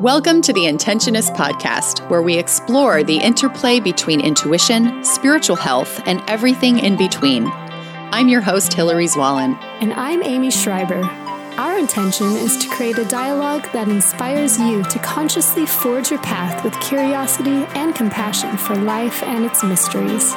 Welcome to the Intentionist Podcast, where we explore the interplay between intuition, spiritual health, and everything in between. I'm your host, Hilary Zwalin. And I'm Amy Schreiber. Our intention is to create a dialogue that inspires you to consciously forge your path with curiosity and compassion for life and its mysteries.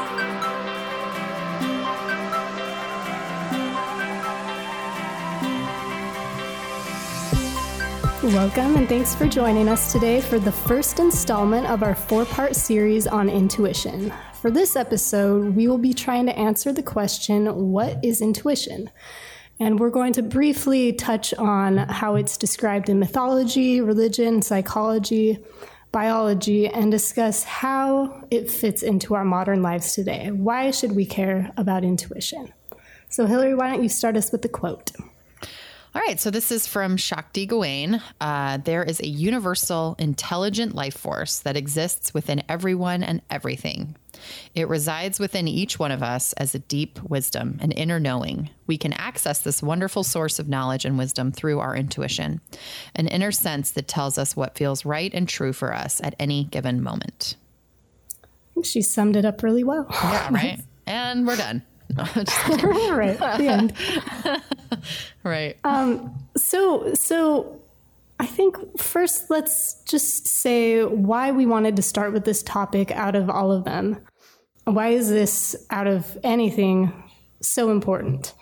Welcome, and thanks for joining us today for the first installment of our four-part series on intuition. For this episode, we will be trying to answer the question, what is intuition? And we're going to briefly touch on how it's described in mythology, religion, psychology, biology, and discuss how it fits into our modern lives today. Why should we care about intuition? So, Hilary, why don't you start us with the quote? All right. So this is from Shakti Gawain. There is a universal, intelligent life force that exists within everyone and everything. It resides within each one of us as a deep wisdom, an inner knowing. We can access this wonderful source of knowledge and wisdom through our intuition, an inner sense that tells us what feels right and true for us at any given moment. I think she summed it up really well. Yeah, right. And we're done. Right. The end. Right. So I think first let's just say why we wanted to start with this topic out of all of them. Why is this, out of anything, so important?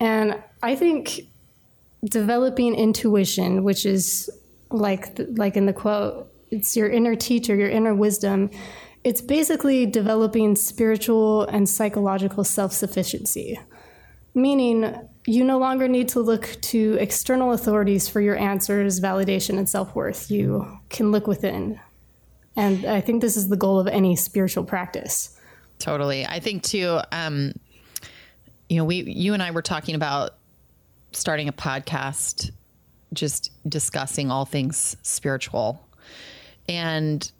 And I think developing intuition, which is like in the quote, it's your inner teacher, your inner wisdom. It's basically developing spiritual and psychological self-sufficiency, meaning you no longer need to look to external authorities for your answers, validation, and self-worth. You can look within. And I think this is the goal of any spiritual practice. Totally. I think too, you and I were talking about starting a podcast, just discussing all things spiritual. And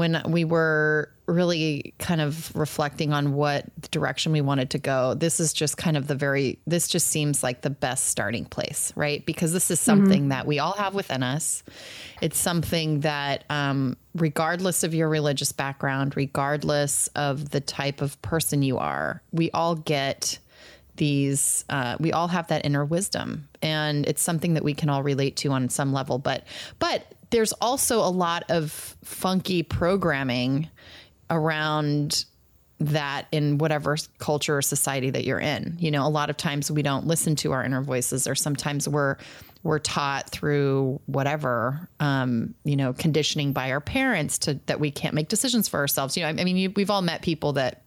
when we were really kind of reflecting on what direction we wanted to go, this is just kind of this just seems like the best starting place, right? Because this is something that we all have within us. It's something that, regardless of your religious background, regardless of the type of person you are, we all get these, we all have that inner wisdom, and it's something that we can all relate to on some level, but there's also a lot of funky programming around that in whatever culture or society that you're in. You know, a lot of times we don't listen to our inner voices, or sometimes we're taught through whatever, conditioning by our parents that we can't make decisions for ourselves. You know, I mean, we've all met people that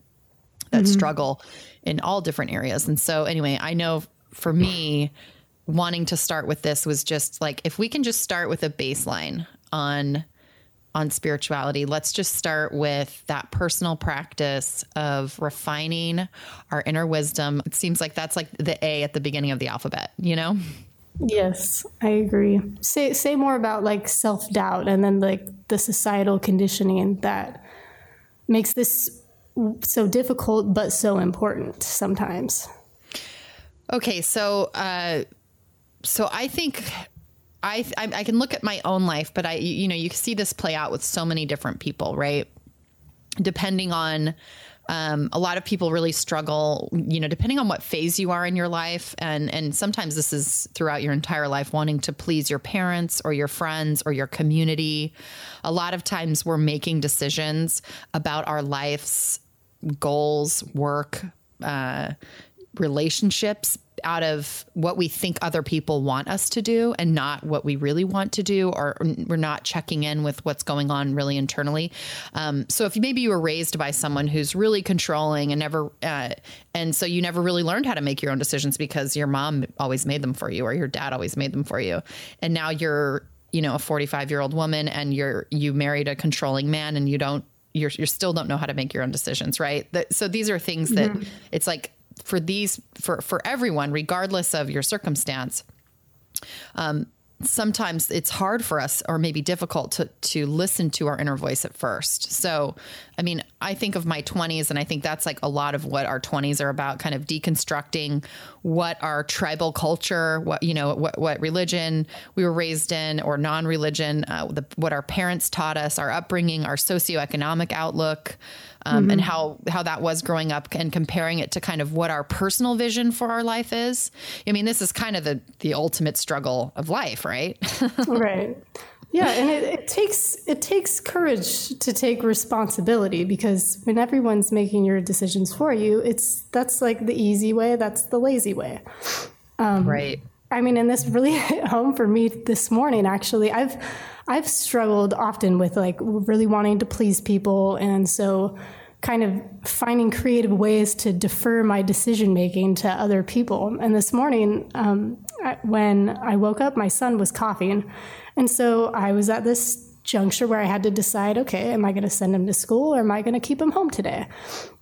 struggle in all different areas. And so anyway, I know for me, wanting to start with this was just like, if we can just start with a baseline on spirituality, let's just start with that personal practice of refining our inner wisdom. It seems like that's like the A at the beginning of the alphabet, you know? Yes, I agree. Say more about like self-doubt and then like the societal conditioning that makes this so difficult, but so important sometimes. Okay. So I think I can look at my own life, but you see this play out with so many different people, right? Depending on, a lot of people really struggle, depending on what phase you are in your life. And sometimes this is throughout your entire life, wanting to please your parents or your friends or your community. A lot of times we're making decisions about our life's goals, work, relationships out of what we think other people want us to do and not what we really want to do, or we're not checking in with what's going on really internally. So if maybe you were raised by someone who's really controlling and so you never really learned how to make your own decisions because your mom always made them for you or your dad always made them for you. And now you're, a 45-year-old woman and you married a controlling man and you still don't know how to make your own decisions. Right. So these are things that it's like, for everyone, regardless of your circumstance, sometimes it's hard for us, or maybe difficult to listen to our inner voice at first. So, I mean, I think of my 20s, and I think that's like a lot of what our 20s are about, kind of deconstructing what our tribal culture, what religion we were raised in, or non-religion, what our parents taught us, our upbringing, our socioeconomic outlook, and how that was growing up, and comparing it to kind of what our personal vision for our life is. I mean, this is kind of the ultimate struggle of life, right? Right. Yeah. And it takes courage to take responsibility, because when everyone's making your decisions for you, that's like the easy way. That's the lazy way. Right. I mean, and this really hit home for me this morning, actually. I've struggled often with like really wanting to please people. And so kind of finding creative ways to defer my decision making to other people. And this morning, when I woke up, my son was coughing. And so I was at this juncture where I had to decide, okay, am I going to send him to school, or am I going to keep him home today?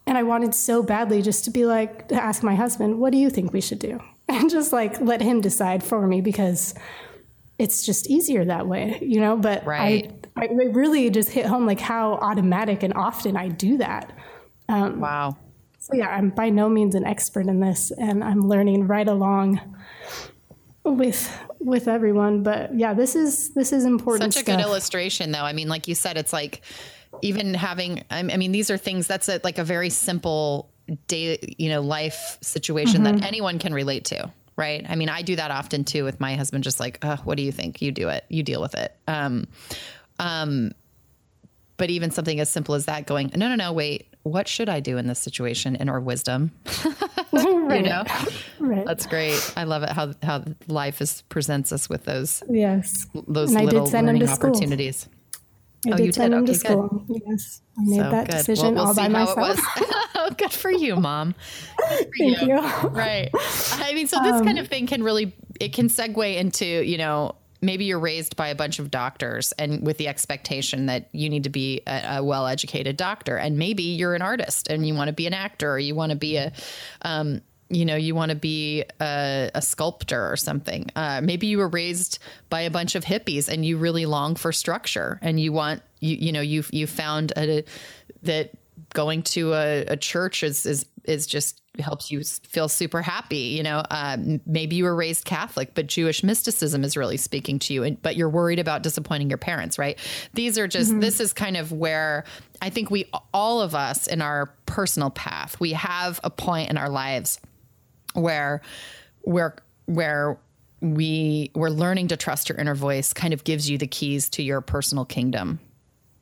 And I wanted so badly just to be like, to ask my husband, what do you think we should do? And just like let him decide for me, because it's just easier that way, you know? But right. It really just hit home, like how automatic and often I do that. Wow. So yeah, I'm by no means an expert in this, and I'm learning right along with everyone. But yeah, this is important. Such a good illustration, though. I mean, like you said, it's like even having, I mean, these are things that's like a very simple day, life situation that anyone can relate to. Right. I mean, I do that often too with my husband, just like, what do you think? You do it, you deal with it. But even something as simple as that, going, no, wait, what should I do in this situation in our wisdom? Right. Right. That's great. I love it. How life presents us with those, yes, those and little learning opportunities. I did send him to school. Yes. I made that decision all by myself. Good for you, Mom. Good for you. Thank you. Right. I mean, so this kind of thing can really, it can segue into, maybe you're raised by a bunch of doctors, and with the expectation that you need to be a well-educated doctor, and maybe you're an artist and you want to be an actor, or you want to be a sculptor or something. Maybe you were raised by a bunch of hippies and you really long for structure, and you want, you found that going to a church is just helps you feel super happy. Maybe you were raised Catholic, but Jewish mysticism is really speaking to you, but you're worried about disappointing your parents, right? These are just, this is kind of where I think all of us in our personal path, we have a point in our lives where we're learning to trust your inner voice. Kind of gives you the keys to your personal kingdom,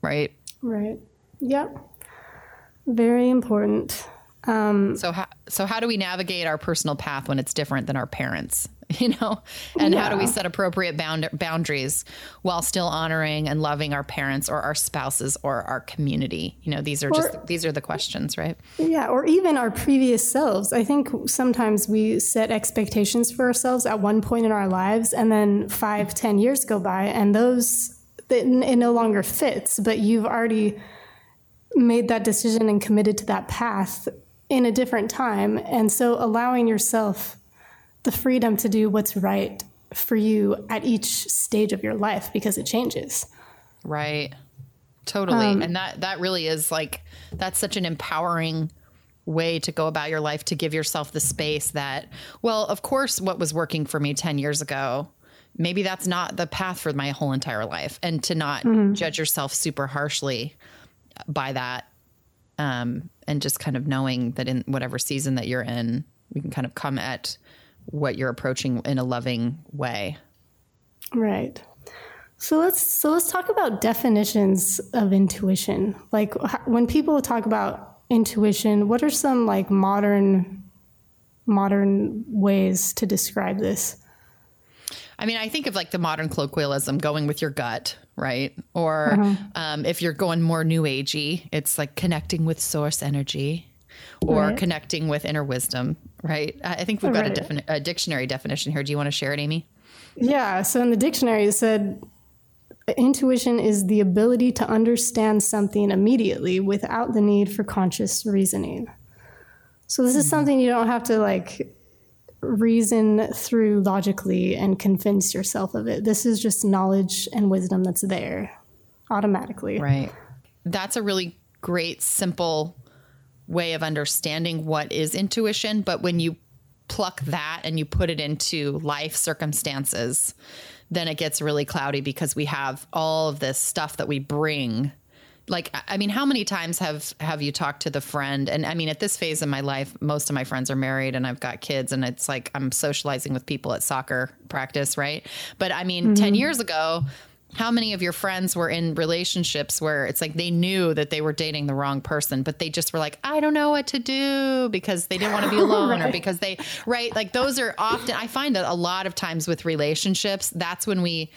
right? Right. Yep. Very important. So how do we navigate our personal path when it's different than our parents, and how do we set appropriate boundaries while still honoring and loving our parents or our spouses or our community? These are the questions, right? Yeah. Or even our previous selves. I think sometimes we set expectations for ourselves at one point in our lives, and then 5-10 years go by, and it no longer fits, but you've already made that decision and committed to that path in a different time. And so allowing yourself the freedom to do what's right for you at each stage of your life, because it changes. Right. Totally. And that really is like, that's such an empowering way to go about your life, to give yourself the space that, well, of course, what was working for me 10 years ago, maybe that's not the path for my whole entire life, and to not judge yourself super harshly by that. And just kind of knowing that in whatever season that you're in, you can kind of come at what you're approaching in a loving way. Right. So let's talk about definitions of intuition. Like when people talk about intuition, what are some like modern ways to describe this? I mean, I think of like the modern colloquialism, going with your gut, right? Or if you're going more new agey, it's like connecting with source energy, or connecting with inner wisdom, right? I think we've got a dictionary definition here. Do you want to share it, Amy? Yeah. So in the dictionary, it said intuition is the ability to understand something immediately without the need for conscious reasoning. So this is something you don't have to like reason through logically and convince yourself of it. This is just knowledge and wisdom that's there automatically. Right. That's a really great, simple way of understanding what is intuition. But when you pluck that and you put it into life circumstances, then it gets really cloudy because we have all of this stuff that we bring. Like, I mean, how many times have you talked to the friend? And I mean, at this phase of my life, most of my friends are married and I've got kids, and it's like I'm socializing with people at soccer practice, right? But I mean, 10 years ago, how many of your friends were in relationships where it's like they knew that they were dating the wrong person, but they just were like, I don't know what to do, because they didn't want to be alone right. or because they, right? Like those are often, I find that a lot of times with relationships, that's when we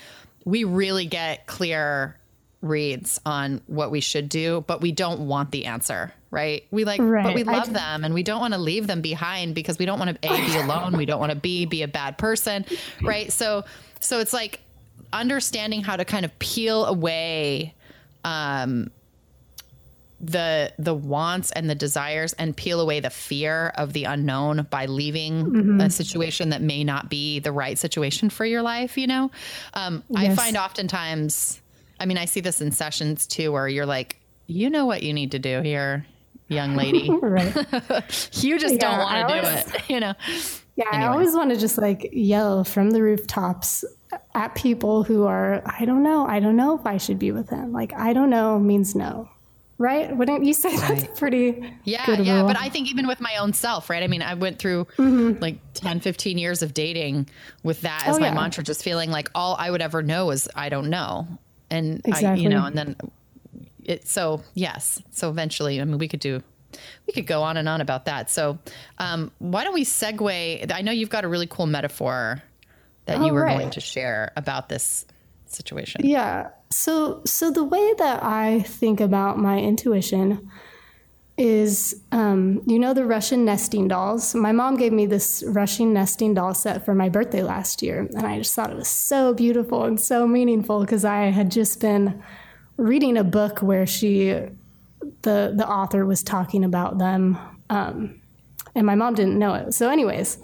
really get clear reads on what we should do, but we don't want the answer, right? We like, right. but we love them and we don't want to leave them behind because we don't want to be alone. We don't want to be a bad person, right? So it's like understanding how to kind of peel away the wants and the desires, and peel away the fear of the unknown by leaving a situation that may not be the right situation for your life, you know? Yes. I find oftentimes... I mean, I see this in sessions too, where you're like, you know what you need to do here, young lady. You just don't want to do it, you know? Yeah. Anyway. I always want to just like yell from the rooftops at people who are, I don't know if I should be with them. Like, I don't know means no. Right? Wouldn't you say that's pretty good rule? But I think even with my own self, right? I mean, I went through like 10, 15 years of dating with that as my mantra, just feeling like all I would ever know is I don't know. And I, you know, and then it, so yes. So eventually, I mean, we could go on and on about that. So, why don't we segue? I know you've got a really cool metaphor that you were going to share about this situation. Yeah. So the way that I think about my intuition is, you know, the Russian nesting dolls. My mom gave me this Russian nesting doll set for my birthday last year. And I just thought it was so beautiful and so meaningful, because I had just been reading a book where the author was talking about them. And my mom didn't know it. So anyways,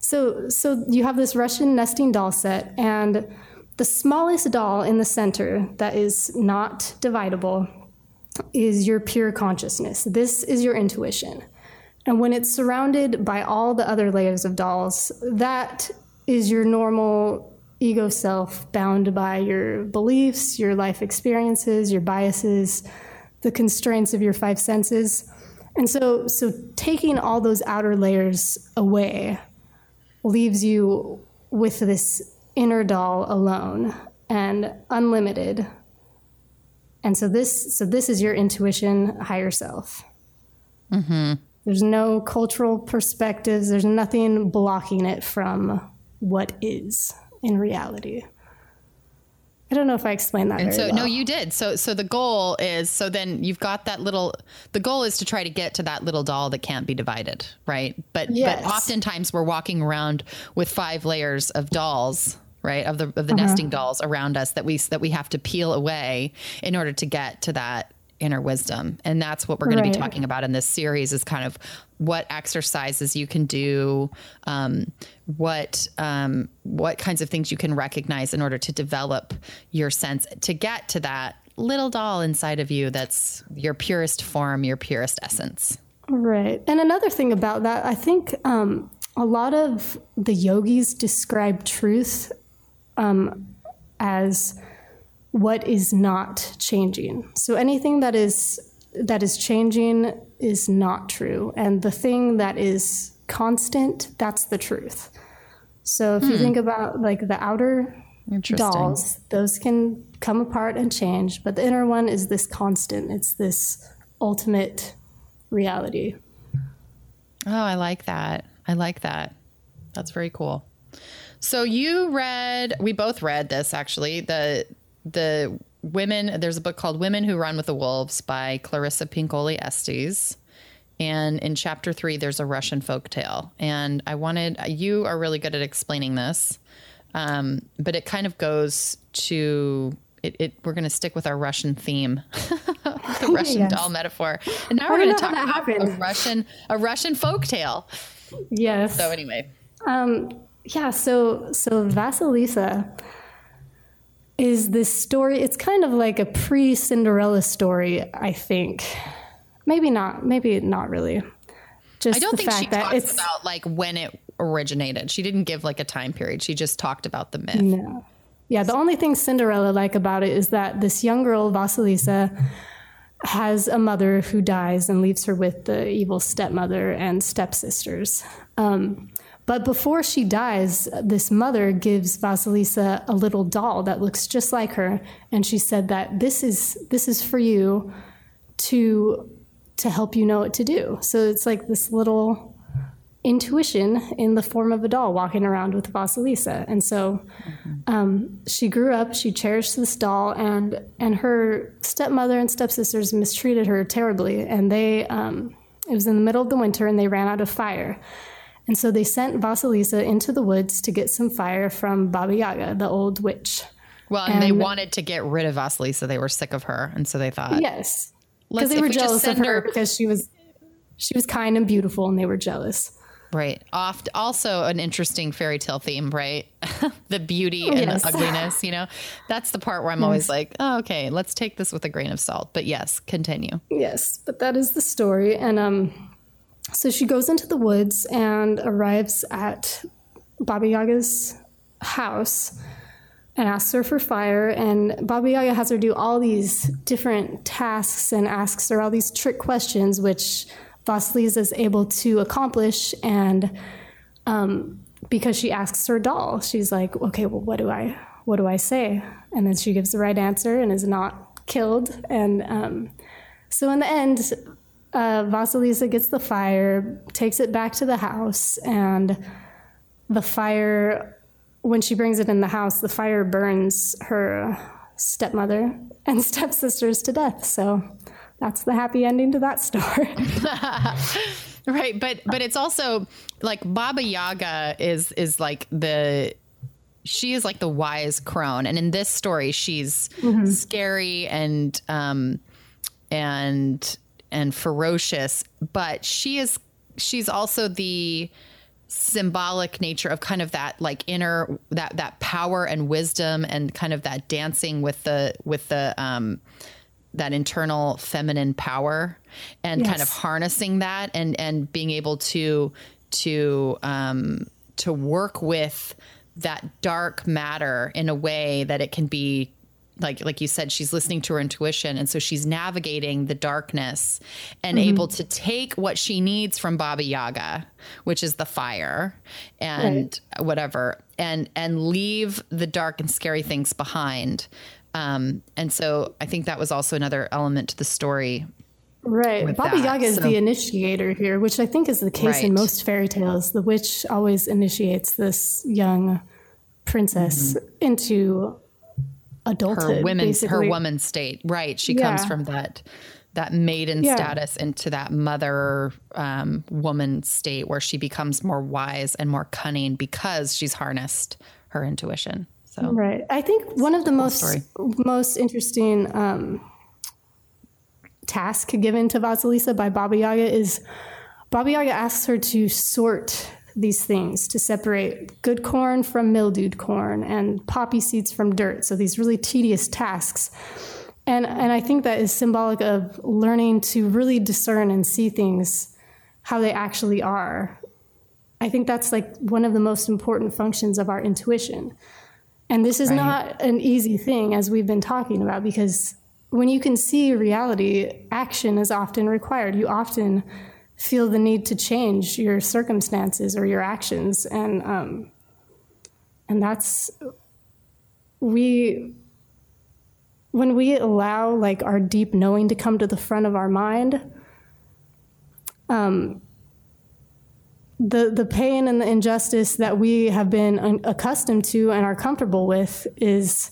so you have this Russian nesting doll set, and the smallest doll in the center that is not dividable is your pure consciousness. This is your intuition. And when it's surrounded by all the other layers of dolls, that is your normal ego self, bound by your beliefs, your life experiences, your biases, the constraints of your five senses. And so taking all those outer layers away leaves you with this inner doll alone and unlimited. And so this is your intuition, higher self. There's no cultural perspectives. There's nothing blocking it from what is in reality. I don't know if I explained that. And very well. No, you did. So the goal is, so then you've got that little, the goal is to try to get to that little doll that can't be divided. Right. But oftentimes we're walking around with five layers of dolls, right? Of the nesting dolls around us that we have to peel away in order to get to that inner wisdom. And that's what we're going to be talking about in this series, is kind of what exercises you can do, what kinds of things you can recognize in order to develop your sense to get to that little doll inside of you. That's your purest form, your purest essence. Right. And another thing about that, I think, a lot of the yogis describe truth as what is not changing. So anything that is changing is not true. And the thing that is constant, that's the truth. So if you think about like the outer dolls, those can come apart and change, but the inner one is this constant. It's this ultimate reality. Oh, I like that. That's very cool. So we both read this actually, the women, there's a book called Women Who Run with the Wolves by Clarissa Pinkola Estés. And in chapter 3, there's a Russian folktale. And you are really good at explaining this. But it kind of goes to we're going to stick with our Russian theme, the Russian doll metaphor. And now we're going to talk about a Russian folktale. Yes. So anyway, So Vasilisa is this story. It's kind of like a pre-Cinderella story, I think. Maybe not really. Just I don't think she talks about like when it originated. She didn't give like a time period. She just talked about the myth. No. Yeah. The only thing Cinderella like about it is that this young girl, Vasilisa, has a mother who dies and leaves her with the evil stepmother and stepsisters. But before she dies, this mother gives Vasilisa a little doll that looks just like her. And she said that this is for you to help you know what to do. So it's like this little intuition in the form of a doll walking around with Vasilisa. And so she grew up, she cherished this doll, and her stepmother and stepsisters mistreated her terribly. And they it was in the middle of the winter and they ran out of fire. And so they sent Vasilisa into the woods to get some fire from Baba Yaga, the old witch. Well, and they wanted to get rid of Vasilisa. They were sick of her. And so they thought, yes, because they were jealous of her because she was kind and beautiful and they were jealous. Right. Oft also an interesting fairy tale theme, right? The beauty and yes. The ugliness, you know, that's the part where I'm always like, oh, okay, let's take this with a grain of salt. But yes, continue. Yes. But that is the story. And so she goes into the woods and arrives at Baba Yaga's house and asks her for fire. And Baba Yaga has her do all these different tasks and asks her all these trick questions, which Vasilisa is able to accomplish. And because she asks her doll, she's like, okay, well, what do I say? And then she gives the right answer and is not killed. And so in the end, Vasilisa gets the fire, takes it back to the house, and the fire, when she brings it in the house, the fire burns her stepmother and stepsisters to death. So that's the happy ending to that story. Right. But it's also like Baba Yaga is like she is like the wise crone. And in this story, she's scary and ferocious, but she's also the symbolic nature of kind of that like inner, that power and wisdom and kind of that dancing with the that internal feminine power and kind of harnessing that and being able to work with that dark matter in a way that it can be like you said, she's listening to her intuition. And so she's navigating the darkness and able to take what she needs from Baba Yaga, which is the fire and whatever, and leave the dark and scary things behind. And so I think that was also another element to the story. Right. Baba Yaga is the initiator here, which I think is the case in most fairy tales. The witch always initiates this young princess into adulthood, her woman state, right? She comes from that maiden status into that mother woman state where she becomes more wise and more cunning because she's harnessed her intuition. So right, I think one of the most interesting task given to Vasilisa by Baba Yaga is Baba Yaga asks her to sort these things, to separate good corn from mildewed corn and poppy seeds from dirt. So these really tedious tasks. And I think that is symbolic of learning to really discern and see things how they actually are. I think that's like one of the most important functions of our intuition. And this is not an easy thing, as we've been talking about, because when you can see reality, action is often required. You often feel the need to change your circumstances or your actions. And that's, when we allow like our deep knowing to come to the front of our mind, the pain and the injustice that we have been accustomed to and are comfortable with is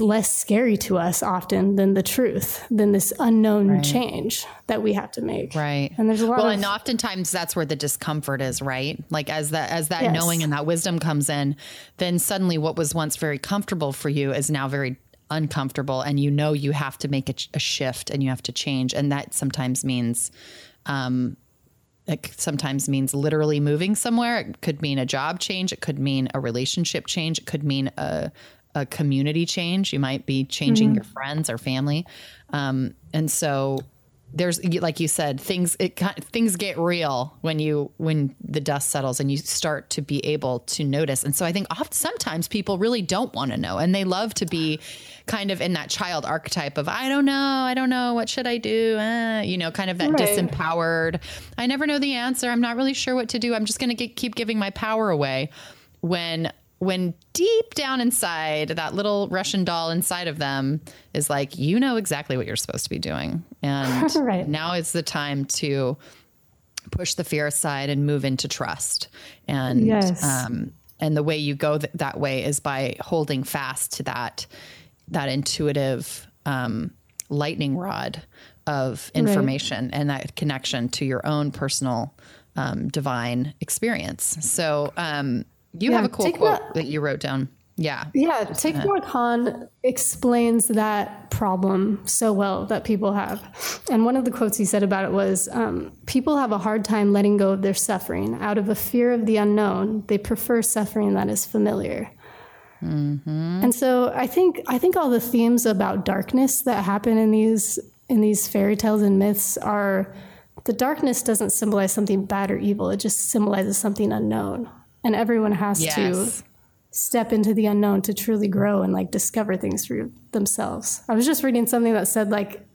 less scary to us often than the truth, than this unknown change that we have to make. Right. And there's a lot and oftentimes that's where the discomfort is, right? Like as that knowing and that wisdom comes in, then suddenly what was once very comfortable for you is now very uncomfortable. And you know, you have to make a shift and you have to change. And that sometimes means, It sometimes means literally moving somewhere. It could mean a job change. It could mean a relationship change. It could mean a community change. You might be changing your friends or family. And so there's, like you said, things get real when the dust settles and you start to be able to notice. And so I think often, sometimes people really don't want to know, and they love to be kind of in that child archetype of, I don't know, what should I do? Kind of that disempowered, I never know the answer. I'm not really sure what to do. I'm just going to keep giving my power away. When deep down inside, that little Russian doll inside of them is like, you know exactly what you're supposed to be doing. And now is the time to push the fear aside and move into trust. And, and the way you go that way is by holding fast to that intuitive, lightning rod of information and that connection to your own personal, divine experience. So, You have a cool quote that you wrote down. Yeah. Yeah. Thich Nhat Hanh explains that problem so well that people have. And one of the quotes he said about it was, people have a hard time letting go of their suffering out of a fear of the unknown. They prefer suffering that is familiar. Mm-hmm. And so I think all the themes about darkness that happen in these fairy tales and myths are, the darkness doesn't symbolize something bad or evil. It just symbolizes something unknown. And everyone has to step into the unknown to truly grow and like discover things for themselves. I was just reading something that said, like,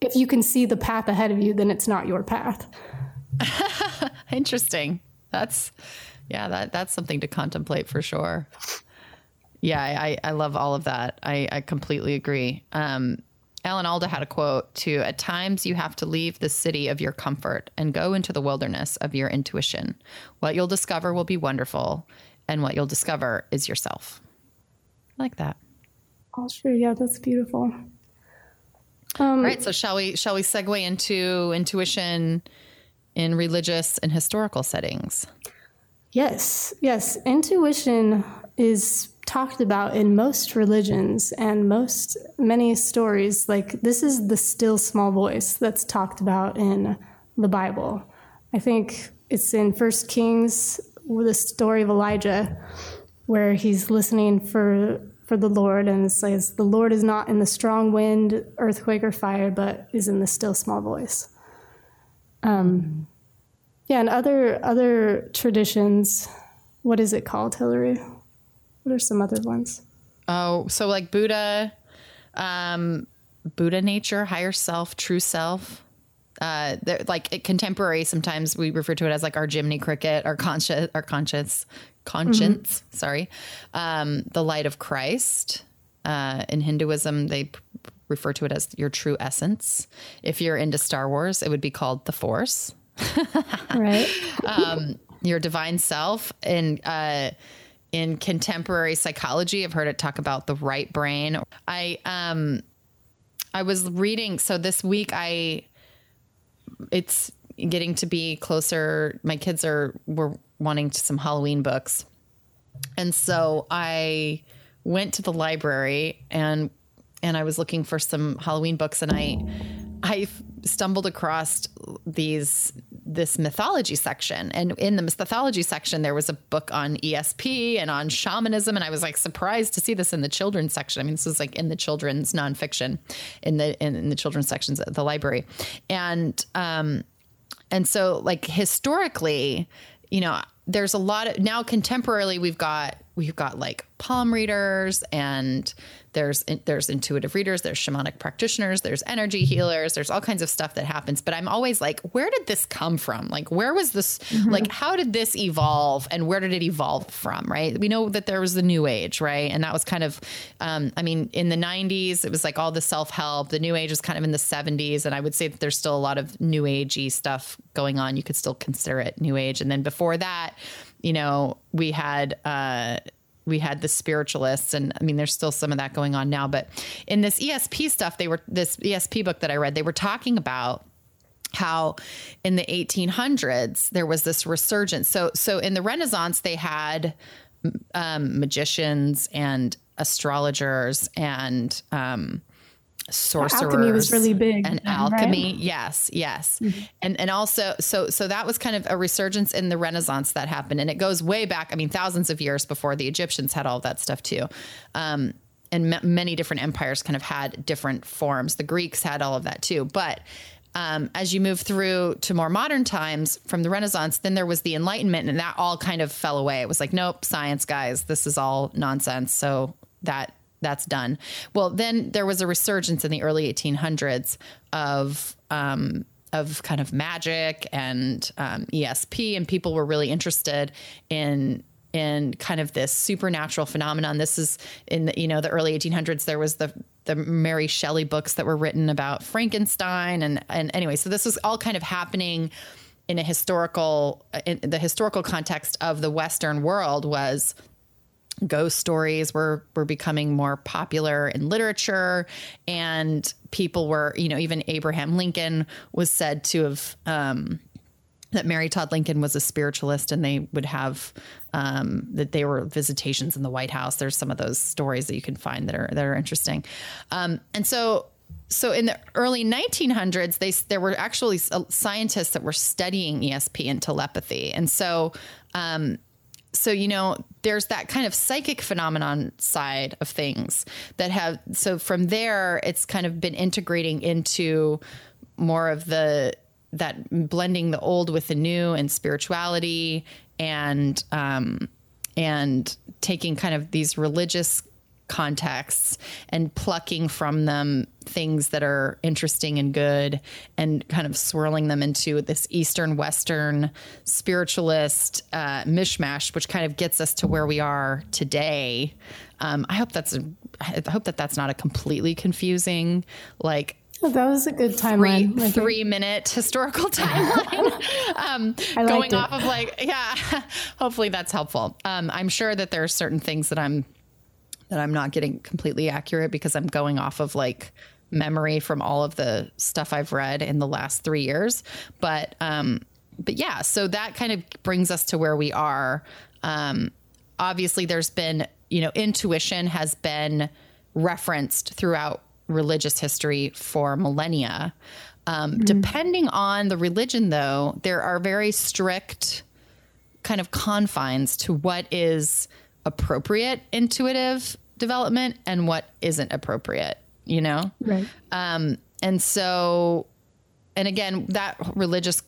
if you can see the path ahead of you, then it's not your path. Interesting. That's something to contemplate for sure. Yeah. I love all of that. I completely agree. Alan Alda had a quote too. At times you have to leave the city of your comfort and go into the wilderness of your intuition. What you'll discover will be wonderful. And what you'll discover is yourself. I like that. Oh, sure. Yeah, that's beautiful. All right. So shall we segue into intuition in religious and historical settings? Yes. Yes. Intuition is talked about in most religions and many stories. Like, this is the still small voice that's talked about in the Bible. I think it's in 1 Kings, the story of Elijah, where he's listening for the Lord, and it says the Lord is not in the strong wind, earthquake, or fire, but is in the still small voice. And other traditions, what is it called, Hilary? What are some other ones? Oh, so like Buddha, Buddha nature, higher self, true self. Like contemporary, sometimes we refer to it as like our Jiminy Cricket, our conscience. Mm-hmm. Sorry, the light of Christ. In Hinduism, they refer to it as your true essence. If you're into Star Wars, it would be called the Force. Right. Your divine self and. In contemporary psychology, I've heard it talk about the right brain. I was reading. So this week it's getting to be closer. My kids were wanting some Halloween books. And so I went to the library and I was looking for some Halloween books, and I stumbled across this mythology section, and in the mythology section there was a book on ESP and on shamanism, and I was like surprised to see this in the children's section. I mean, this was like in the children's nonfiction in the children's sections at the library, and so like historically, there's a lot of now contemporarily we've got like palm readers, and there's intuitive readers, there's shamanic practitioners, there's energy healers, there's all kinds of stuff that happens. But I'm always like, where did this come from? Like, where was this, like, how did this evolve and where did it evolve from? Right. We know that there was the New Age, right. And that was kind of, in the 90s, it was like all the self-help, the New Age was kind of in the 70s. And I would say that there's still a lot of New Agey stuff going on. You could still consider it New Age. And then before that, we had the spiritualists, and I mean, there's still some of that going on now, but in this ESP stuff, this ESP book that I read, they were talking about how in the 1800s, there was this resurgence. So in the Renaissance, they had, magicians and astrologers and, sorcerers. Alchemy was really big. And alchemy. Right? Yes. Mm-hmm. And also, so that was kind of a resurgence in the Renaissance that happened. And it goes way back, I mean, thousands of years before the Egyptians had all of that stuff too. And many different empires kind of had different forms. The Greeks had all of that too. But as you move through to more modern times from the Renaissance, then there was the Enlightenment, and that all kind of fell away. It was like, nope, science, guys, this is all nonsense. So that's done. Well, then there was a resurgence in the early 1800s of kind of magic and ESP, and people were really interested in kind of this supernatural phenomenon. This is in the, the early 1800s, there was the Mary Shelley books that were written about Frankenstein. And anyway, so this was all kind of happening in a historical, in the historical context of the Western world. Was ghost stories were becoming more popular in literature, and people were, even Abraham Lincoln was said to have, that Mary Todd Lincoln was a spiritualist, and they would have, that they were visitations in the White House. There's some of those stories that you can find that are interesting. And so in the early 1900s, there were actually scientists that were studying ESP and telepathy. And so, there's that kind of psychic phenomenon side of things that have, so from there, it's kind of been integrating into more of that blending the old with the new and spirituality and taking kind of these religious contexts and plucking from them things that are interesting and good, and kind of swirling them into this Eastern Western spiritualist mishmash, which kind of gets us to where we are today. I hope that that's not a completely confusing, like, well, that was a good timeline. Three-minute historical timeline. Going off of hopefully that's helpful. I'm sure that there are certain things that I'm not getting completely accurate, because I'm going off of memory from all of the stuff I've read in the last 3 years. But yeah, so that kind of brings us to where we are. Obviously there's been, intuition has been referenced throughout religious history for millennia. Depending on the religion, though, there are very strict kind of confines to what is appropriate intuitive development and what isn't appropriate, Right. And again, that religious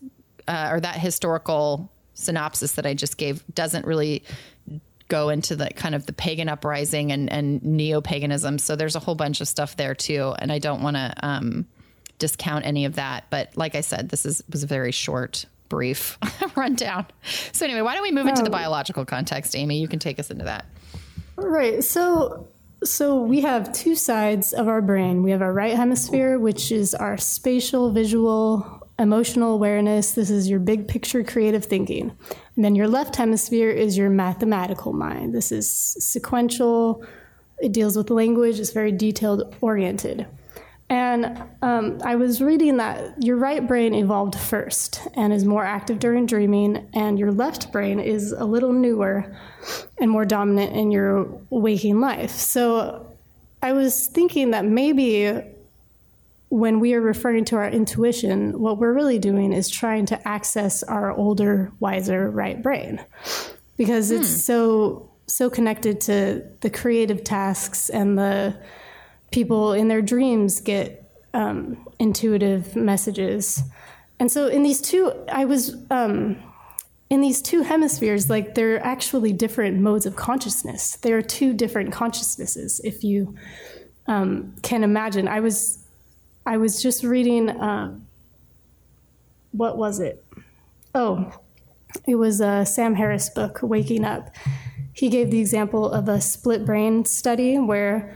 or that historical synopsis that I just gave doesn't really go into the kind of the pagan uprising and neo-paganism. So there's a whole bunch of stuff there too. And I don't want to discount any of that. But like I said, this was a very short, brief rundown. So anyway, why don't we move into the biological context, Amy? You can take us into that. Right. So we have two sides of our brain. We have our right hemisphere, which is our spatial, visual, emotional awareness. This is your big picture creative thinking. And then your left hemisphere is your mathematical mind. This is sequential. It deals with language. It's very detailed oriented. And I was reading that your right brain evolved first and is more active during dreaming, and your left brain is a little newer and more dominant in your waking life. So I was thinking that maybe when we are referring to our intuition, what we're really doing is trying to access our older, wiser right brain, because it's so connected to the creative tasks, and the people in their dreams get intuitive messages. And so in these two, I was in these two hemispheres, they're actually different modes of consciousness. There are two different consciousnesses. If you can imagine, I was just reading, what was it? Oh, it was a Sam Harris book, Waking Up. He gave the example of a split brain study where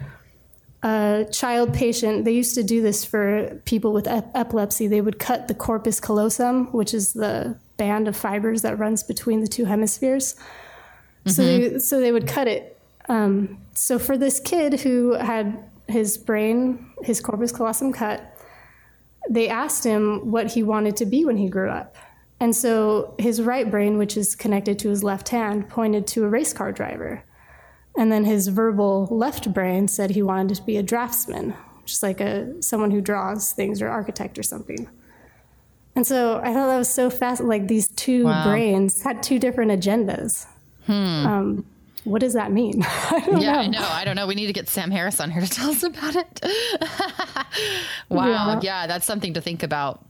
a child patient, they used to do this for people with epilepsy. They would cut the corpus callosum, which is the band of fibers that runs between the two hemispheres. Mm-hmm. So they would cut it. So for this kid who had his corpus callosum cut, they asked him what he wanted to be when he grew up. And so his right brain, which is connected to his left hand, pointed to a race car driver. And then his verbal left brain said he wanted to be a draftsman. just like someone who draws things or architect or something. And so I thought that was so fascinating. Like these two brains had two different agendas. What does that mean? I don't know. I don't know. We need to get Sam Harris on here to tell us about it. Wow. Yeah. That's something to think about.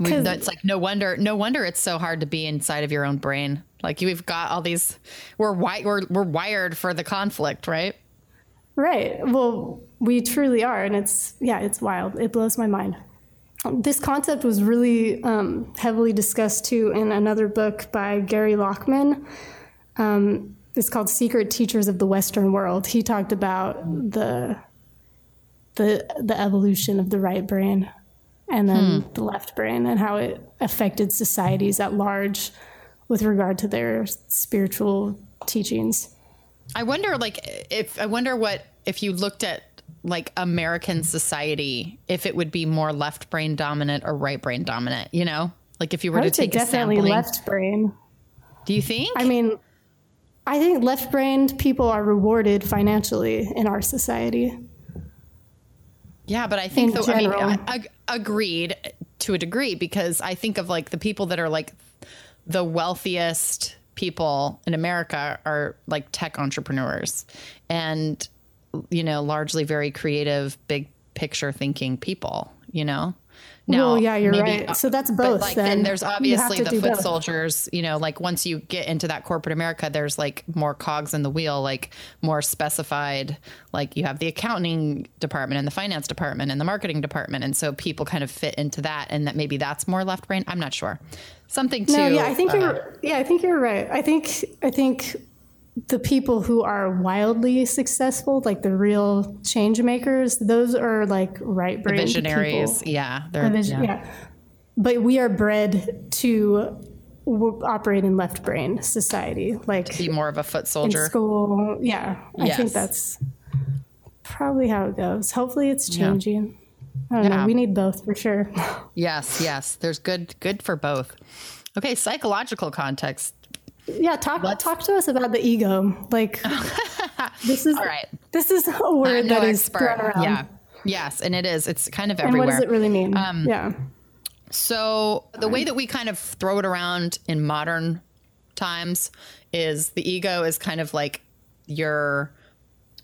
That's like, no wonder it's so hard to be inside of your own brain. Like we've got all these, we're wired for the conflict, right? Right. Well, we truly are. And it's wild. It blows my mind. This concept was really heavily discussed too in another book by Gary Lachman. It's called Secret Teachers of the Western World. He talked about the evolution of the right brain and then the left brain and how it affected societies at large with regard to their spiritual teachings. I wonder if you looked at like American society, if it would be more left brain dominant or right brain dominant, you know, like if you were to take a sampling. Definitely left brain. Do you think? I mean, I think left-brained people are rewarded financially in our society. Yeah, but I think, I agreed to a degree, because I think of like the people that are like the wealthiest people in America are like tech entrepreneurs and, you know, largely very creative, big picture thinking people, you know? No, well, yeah, you're right. So that's both. Like, then there's obviously the foot soldiers, you know, like once you get into that corporate America, there's like more cogs in the wheel, like more specified, like you have the accounting department and the finance department and the marketing department. And so people kind of fit into that, and that maybe that's more left brain. I'm not sure. I think you're right. I think the people who are wildly successful, like the real change makers, those are like right brain visionaries. People. Yeah, but we are bred to operate in left brain society, like to be more of a foot soldier in school. Yeah, yes. I think that's probably how it goes. Hopefully, it's changing. Yeah. I don't know. We need both for sure. Yes. There's good for both. Okay, psychological context. Yeah, talk to us about the ego. Like this is all right. This is a word that is thrown around. Yeah. Yes, and it is. It's kind of everywhere. And what does it really mean? So the way that we kind of throw it around in modern times is the ego is kind of like your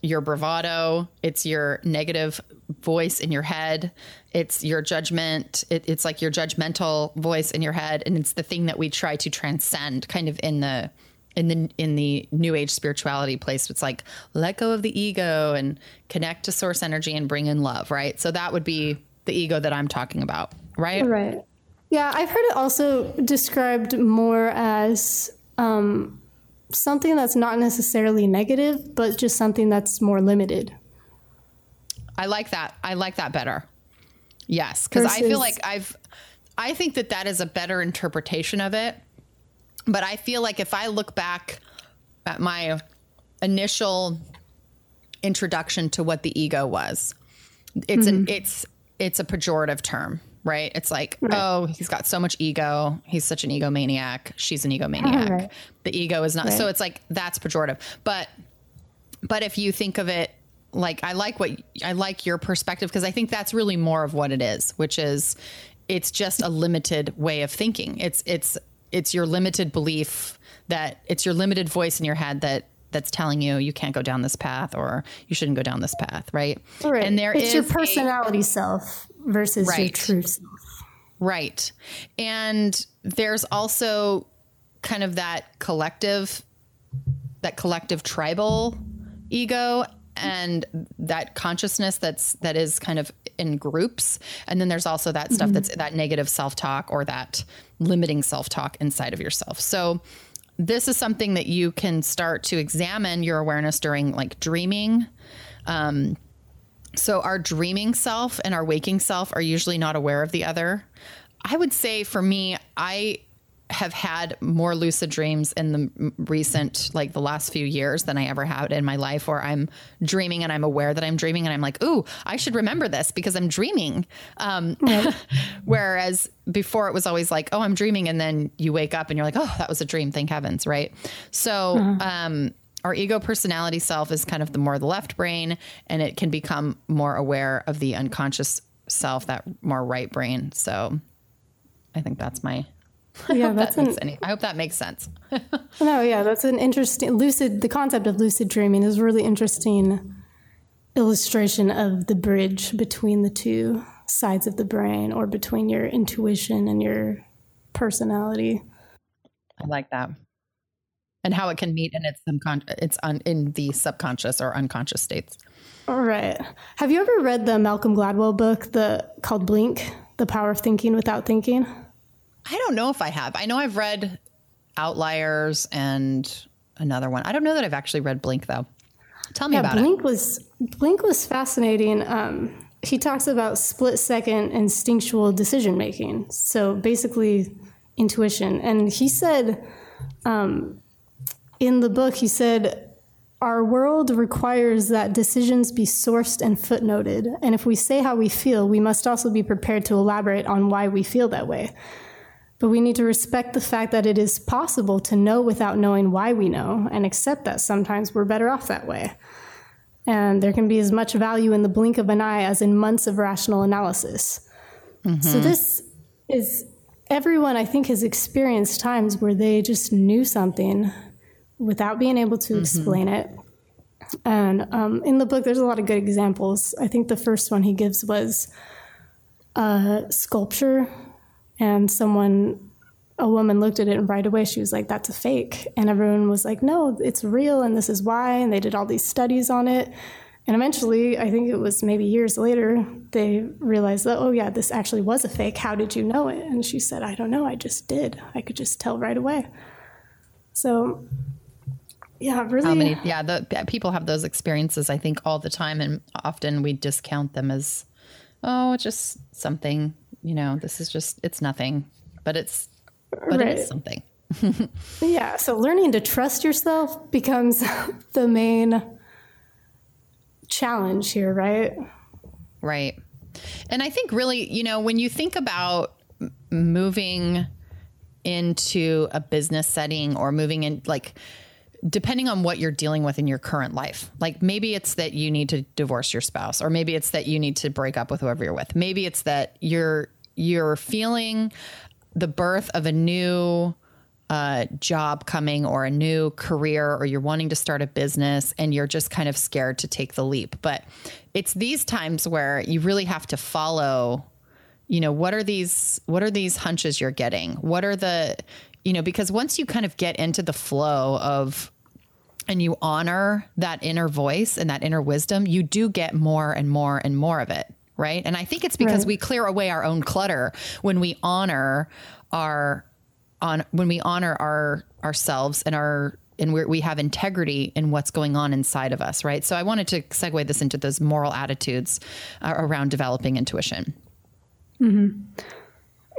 bravado. It's your negative voice in your head. It's your judgment. It's like your judgmental voice in your head. And it's the thing that we try to transcend kind of in the new age spirituality place. It's like, let go of the ego and connect to source energy and bring in love. Right. So that would be the ego that I'm talking about. Right. Right. Yeah. I've heard it also described more as, something that's not necessarily negative, but just something that's more limited. I like that better. Yes. Cause I feel like I think that is a better interpretation of it. But I feel like if I look back at my initial introduction to what the ego was, it's a pejorative term. Right. It's like, oh, he's got so much ego. He's such an egomaniac. She's an egomaniac. Right. The ego is not. Right. So it's like, that's pejorative. But if you think of it, like, I like your perspective, because I think that's really more of what it is, which is it's just a limited way of thinking. It's your limited belief that it's your limited voice in your head that's telling you can't go down this path, or you shouldn't go down this path. Right. Right. And it's your personality self versus your true self. Right. And there's also kind of that collective tribal ego and that consciousness that is kind of in groups. And then there's also that stuff that's that negative self-talk or that limiting self-talk inside of yourself. So this is something that you can start to examine your awareness during like dreaming. So our dreaming self and our waking self are usually not aware of the other. I would say for me, I have had more lucid dreams in the recent, like the last few years than I ever had in my life, where I'm dreaming and I'm aware that I'm dreaming and I'm like, ooh, I should remember this because I'm dreaming. Whereas before it was always like, oh, I'm dreaming. And then you wake up and you're like, oh, that was a dream. Thank heavens. Right. So, Our ego personality self is kind of the more the left brain, and it can become more aware of the unconscious self, that more right brain. So I think that's my... I hope that makes sense. No, yeah, that's an interesting lucid. The concept of lucid dreaming is a really interesting illustration of the bridge between the two sides of the brain, or between your intuition and your personality. I like that, and how it can meet in its in the subconscious or unconscious states. All right. Have you ever read the Malcolm Gladwell book called Blink: The Power of Thinking Without Thinking? I don't know if I have. I know I've read Outliers and another one. I don't know that I've actually read Blink, though. Tell me about Blink. Blink was fascinating. He talks about split-second instinctual decision-making, so basically intuition. And he said, in the book, he said, our world requires that decisions be sourced and footnoted. And if we say how we feel, we must also be prepared to elaborate on why we feel that way. But we need to respect the fact that it is possible to know without knowing why we know, and accept that sometimes we're better off that way. And there can be as much value in the blink of an eye as in months of rational analysis. Mm-hmm. So this is, everyone I think has experienced times where they just knew something without being able to explain it. And in the book, there's a lot of good examples. I think the first one he gives was sculpture. And a woman looked at it, and right away she was like, that's a fake. And everyone was like, no, it's real, and this is why. And they did all these studies on it. And eventually, I think it was maybe years later, they realized that, oh yeah, this actually was a fake. How did you know it? And she said, I don't know. I just did. I could just tell right away. So yeah, really. People have those experiences, I think, all the time. And often we discount them as, oh, just something. You know, this is just, it's nothing, but it is something. Yeah. So learning to trust yourself becomes the main challenge here, right? Right. And I think really, you know, when you think about moving into a business setting, or moving in, like, depending on what you're dealing with in your current life, like maybe it's that you need to divorce your spouse, or maybe it's that you need to break up with whoever you're with. Maybe it's that you're feeling the birth of a new job coming, or a new career, or you're wanting to start a business, and you're just kind of scared to take the leap. But it's these times where you really have to follow, you know, what are these hunches you're getting? What are the, you know, because once you kind of get into the flow of, and you honor that inner voice and that inner wisdom, you do get more and more and more of it. Right. And I think it's because we clear away our own clutter when we honor ourselves and we have integrity in what's going on inside of us. Right. So I wanted to segue this into those moral attitudes around developing intuition. Mm-hmm.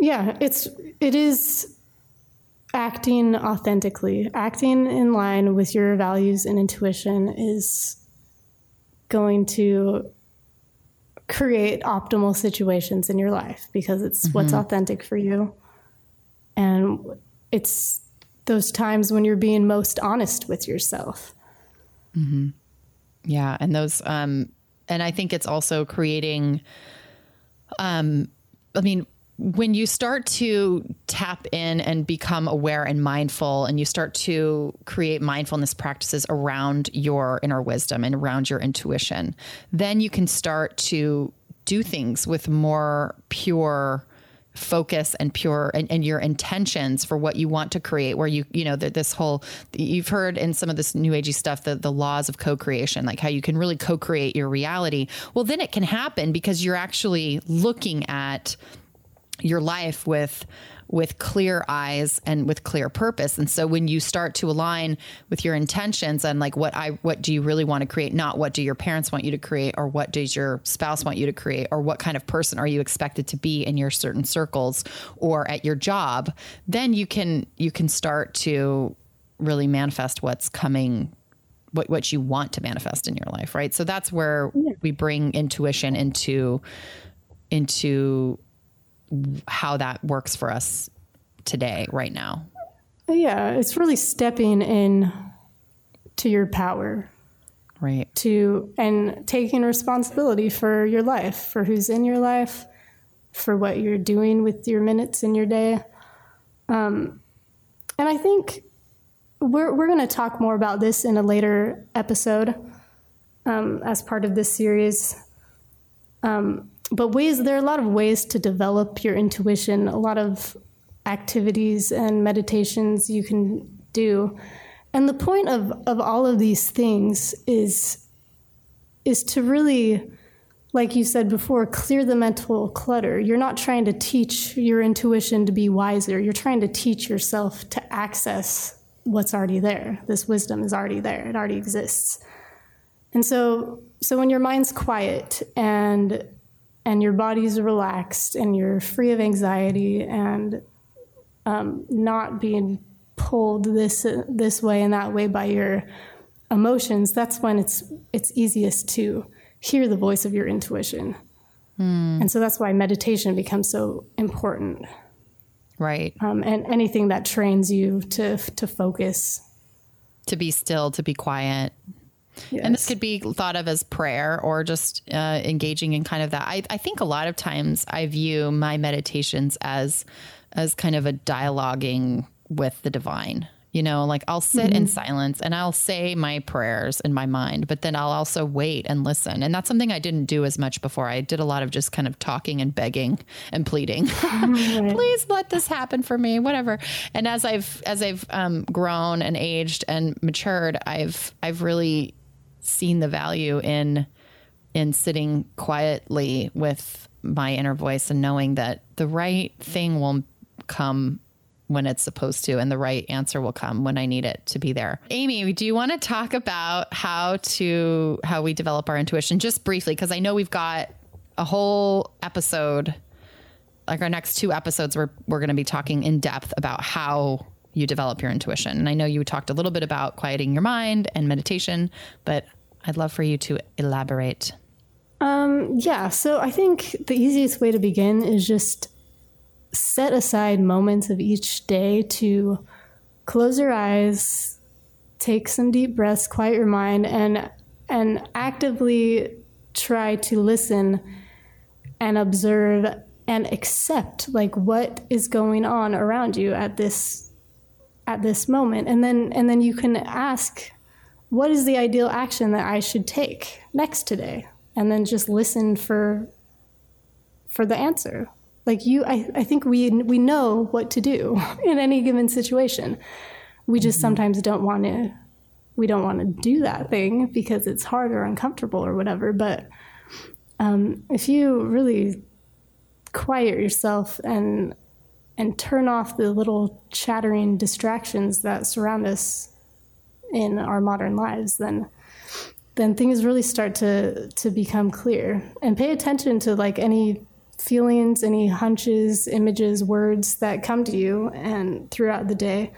Yeah, it is. Acting authentically, acting in line with your values and intuition is going to create optimal situations in your life, because it's what's authentic for you. And it's those times when you're being most honest with yourself. Mm-hmm. Yeah. And those, and I think it's also creating, when you start to tap in and become aware and mindful, and you start to create mindfulness practices around your inner wisdom and around your intuition, then you can start to do things with more pure focus and pure and your intentions for what you want to create, where you've heard in some of this new agey stuff, the laws of co-creation, like how you can really co-create your reality. Well, then it can happen because you're actually looking at your life with clear eyes and with clear purpose. And so when you start to align with your intentions and like what do you really want to create, not what do your parents want you to create, or what does your spouse want you to create, or what kind of person are you expected to be in your certain circles or at your job, then you can start to really manifest what's coming, what you want to manifest in your life. Right. So that's where we bring intuition into how that works for us today, right now. Yeah. It's really stepping in to your power. Right. And taking responsibility for your life, for who's in your life, for what you're doing with your minutes in your day. And I think we're going to talk more about this in a later episode as part of this series. But there are a lot of ways to develop your intuition, a lot of activities and meditations you can do. And the point of all of these things is to really, like you said before, clear the mental clutter. You're not trying to teach your intuition to be wiser. You're trying to teach yourself to access what's already there. This wisdom is already there. It already exists. And so when your mind's quiet and your body's relaxed and you're free of anxiety and not being pulled this way and that way by your emotions, that's when it's easiest to hear the voice of your intuition. Mm. And so that's why meditation becomes so important. Right. And anything that trains you to focus. To be still, to be quiet. Yes. And this could be thought of as prayer or just engaging in kind of that. I think a lot of times I view my meditations as kind of a dialoguing with the divine. You know, like I'll sit in silence and I'll say my prayers in my mind, but then I'll also wait and listen. And that's something I didn't do as much before. I did a lot of just kind of talking and begging and pleading, please let this happen for me, whatever. And as I've grown and aged and matured, I've really seen the value in sitting quietly with my inner voice and knowing that the right thing will come when it's supposed to, and the right answer will come when I need it to be there. Amy, do you want to talk about how we develop our intuition just briefly? Because I know we've got a whole episode, like our next two episodes, we're going to be talking in depth about how you develop your intuition. And I know you talked a little bit about quieting your mind and meditation, but I'd love for you to elaborate. Yeah. So I think the easiest way to begin is just set aside moments of each day to close your eyes, take some deep breaths, quiet your mind, and actively try to listen and observe and accept like what is going on around you at this moment. And then you can ask, what is the ideal action that I should take next today? And then just listen for the answer. Like I think we know what to do in any given situation. We just sometimes don't want to do that thing because it's hard or uncomfortable or whatever. But if you really quiet yourself and turn off the little chattering distractions that surround us in our modern lives, then things really start to become clear. And pay attention to like any feelings, any hunches, images, words that come to you and throughout the day.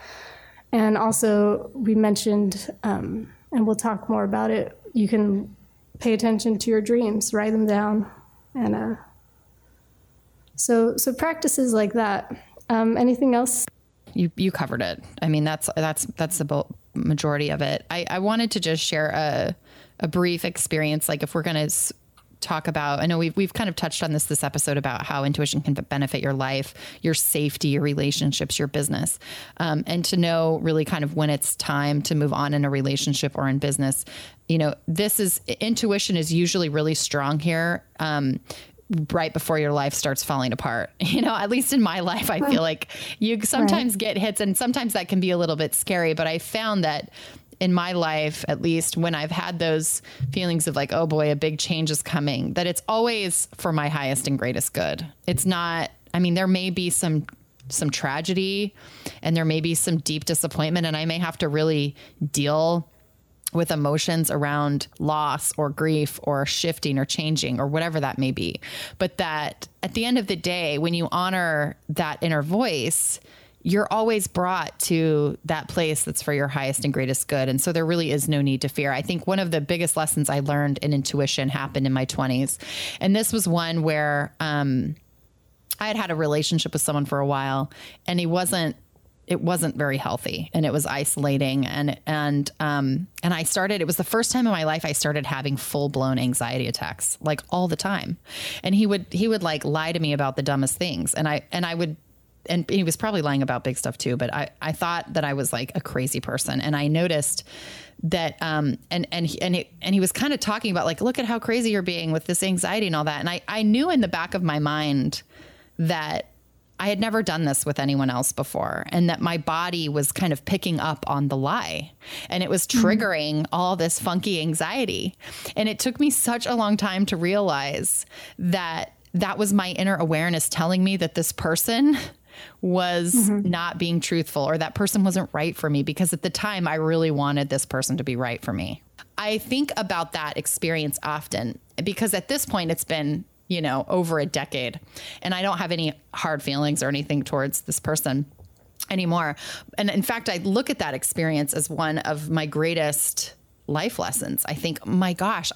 And also we mentioned, and we'll talk more about it, you can pay attention to your dreams, write them down. And so practices like that. Anything else? You covered it. I mean, that's the majority of it. I wanted to just share a brief experience. Like if we're going to talk about, I know we've kind of touched on this episode about how intuition can benefit your life, your safety, your relationships, your business, and to know really kind of when it's time to move on in a relationship or in business. You know, intuition is usually really strong here, right before your life starts falling apart. You know, at least in my life, I feel like you sometimes get hits, and sometimes that can be a little bit scary, but I found that in my life, at least when I've had those feelings of like, oh boy, a big change is coming, that it's always for my highest and greatest good. It's not, I mean, there may be some tragedy and there may be some deep disappointment, and I may have to really deal with emotions around loss or grief or shifting or changing or whatever that may be. But that at the end of the day, when you honor that inner voice, you're always brought to that place that's for your highest and greatest good. And so there really is no need to fear. I think one of the biggest lessons I learned in intuition happened in my 20s. And this was one where I had a relationship with someone for a while, and he wasn't it wasn't very healthy and it was isolating. And I started, it was the first time in my life I started having full blown anxiety attacks, like all the time. And he would like lie to me about the dumbest things. And he was probably lying about big stuff too, but I thought that I was like a crazy person. And I noticed that, he was kind of talking about like, look at how crazy you're being with this anxiety and all that. And I knew in the back of my mind that I had never done this with anyone else before and that my body was kind of picking up on the lie and it was triggering all this funky anxiety. And it took me such a long time to realize that that was my inner awareness telling me that this person was not being truthful or that person wasn't right for me, because at the time I really wanted this person to be right for me. I think about that experience often because at this point it's been, you know, over a decade and I don't have any hard feelings or anything towards this person anymore. And in fact, I look at that experience as one of my greatest life lessons. I think, my gosh,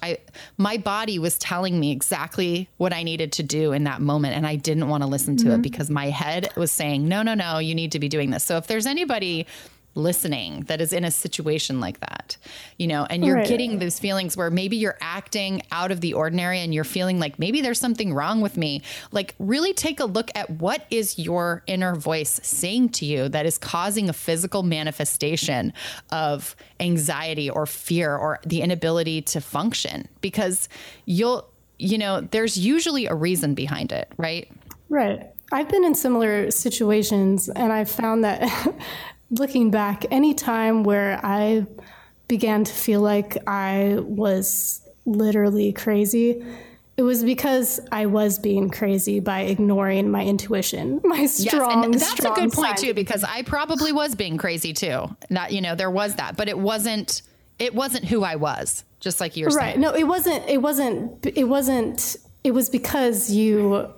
my body was telling me exactly what I needed to do in that moment. And I didn't want to listen to it because my head was saying, no, you need to be doing this. So if there's anybody listening that is in a situation like that, you know, and you're getting those feelings where maybe you're acting out of the ordinary and you're feeling like maybe there's something wrong with me, like really take a look at what is your inner voice saying to you that is causing a physical manifestation of anxiety or fear or the inability to function, because there's usually a reason behind it. Right. I've been in similar situations and I've found that looking back, any time where I began to feel like I was literally crazy, it was because I was being crazy by ignoring my intuition, my strong, and that's a good point too, because I probably was being crazy too. There was that, but it wasn't who I was, just like you were saying. Right. No, it wasn't. It was because you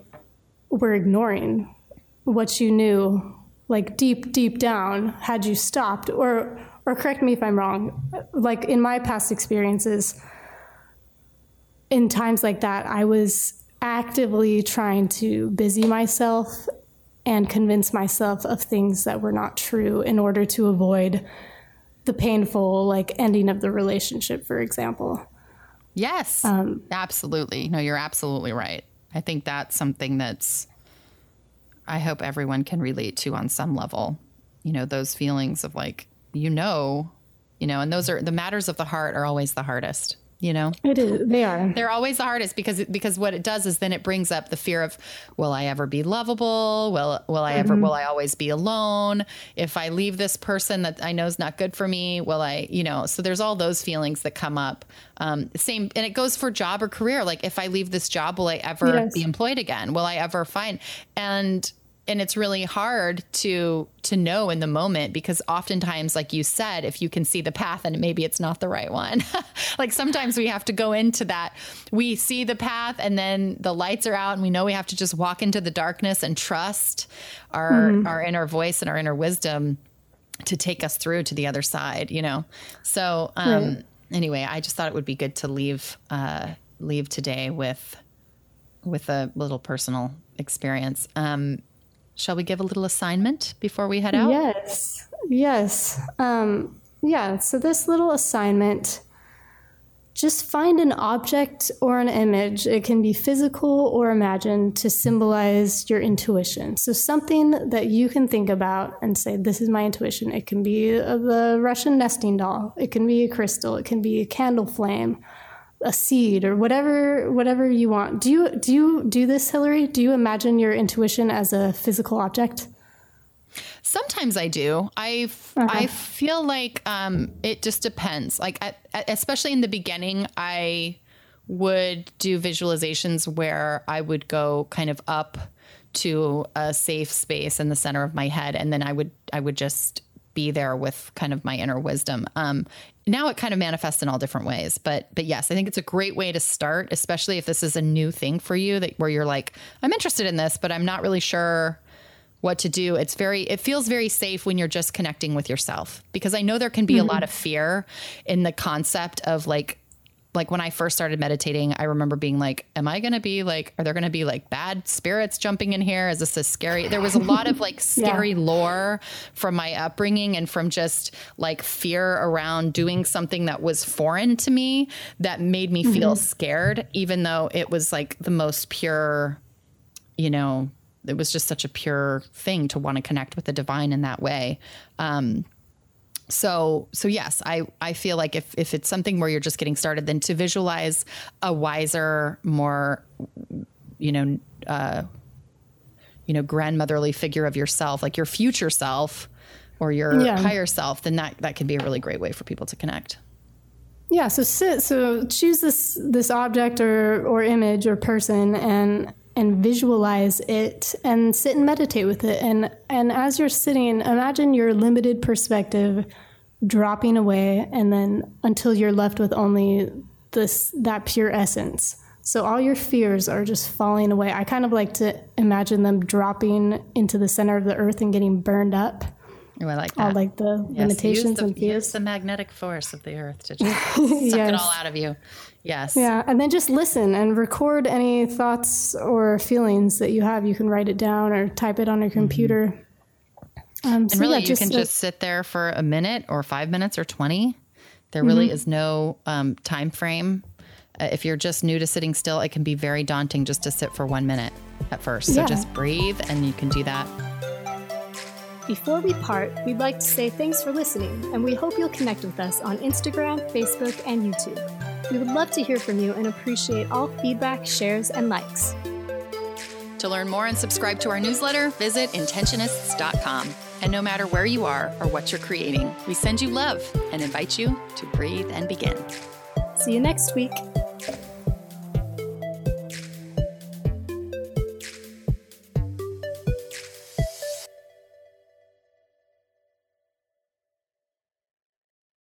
were ignoring what you knew. Like deep down, had you stopped, or correct me if I'm wrong, like in my past experiences, in times like that, I was actively trying to busy myself and convince myself of things that were not true in order to avoid the painful, like, ending of the relationship, for example. Yes, absolutely. No, you're absolutely right. I think that's something that's, I hope everyone can relate to on some level, you know, those feelings of like, and those are the matters of the heart are always the hardest, you know, it is. They are. They're always the hardest because what it does is then it brings up the fear of, will I ever be lovable? Will I always be alone? If I leave this person that I know is not good for me, so there's all those feelings that come up. Same. And it goes for job or career. Like, if I leave this job, will I ever be employed again? Will I ever find? And it's really hard to know in the moment, because oftentimes, like you said, if you can see the path and maybe it's not the right one, like sometimes we have to go into that. We see the path and then the lights are out and we know we have to just walk into the darkness and trust our inner voice and our inner wisdom to take us through to the other side, you know? So, anyway, I just thought it would be good to leave today with a little personal experience. Shall we give a little assignment before we head out? Yes. So this little assignment, just find an object or an image. It can be physical or imagined, to symbolize your intuition. So something that you can think about and say, this is my intuition. It can be the Russian nesting doll. It can be a crystal. It can be a candle flame, a seed, or whatever you want. Do you do this, Hilary? Do you imagine your intuition as a physical object? Sometimes I do. I feel like it just depends. Like, especially in the beginning, I would do visualizations where I would go kind of up to a safe space in the center of my head, and then I would just be there with kind of my inner wisdom. Now it kind of manifests in all different ways, but yes, I think it's a great way to start, especially if this is a new thing for you, that where you're like, I'm interested in this, but I'm not really sure what to do. It feels very safe when you're just connecting with yourself, because I know there can be a lot of fear in the concept of like, like when I first started meditating, I remember being like, am I going to be like, are there going to be like bad spirits jumping in here? Is this a scary? There was a lot of like scary lore from my upbringing and from just like fear around doing something that was foreign to me that made me feel scared, even though it was like the most pure, you know, it was just such a pure thing to want to connect with the divine in that way. So yes, I feel like if it's something where you're just getting started, then to visualize a wiser, more, grandmotherly figure of yourself, like your future self or your higher self, then that can be a really great way for people to connect. Yeah. So choose this object or image or person and visualize it and sit and meditate with it. And as you're sitting, imagine your limited perspective dropping away, and then until you're left with only that pure essence. So all your fears are just falling away. I kind of like to imagine them dropping into the center of the earth and getting burned up. Oh, I like that. All like the limitations and fears. Use the magnetic force of the earth to just suck it all out of you. Yes. Yeah. And then just listen and record any thoughts or feelings that you have. You can write it down or type it on your computer. You can just sit there for a minute or 5 minutes or 20. There really is no time frame. If you're just new to sitting still, it can be very daunting just to sit for 1 minute at first. So just breathe, and you can do that. Before we part, we'd like to say thanks for listening, and we hope you'll connect with us on Instagram, Facebook, and YouTube. We would love to hear from you and appreciate all feedback, shares, and likes. To learn more and subscribe to our newsletter, visit Intentionists.com. And no matter where you are or what you're creating, we send you love and invite you to breathe and begin. See you next week.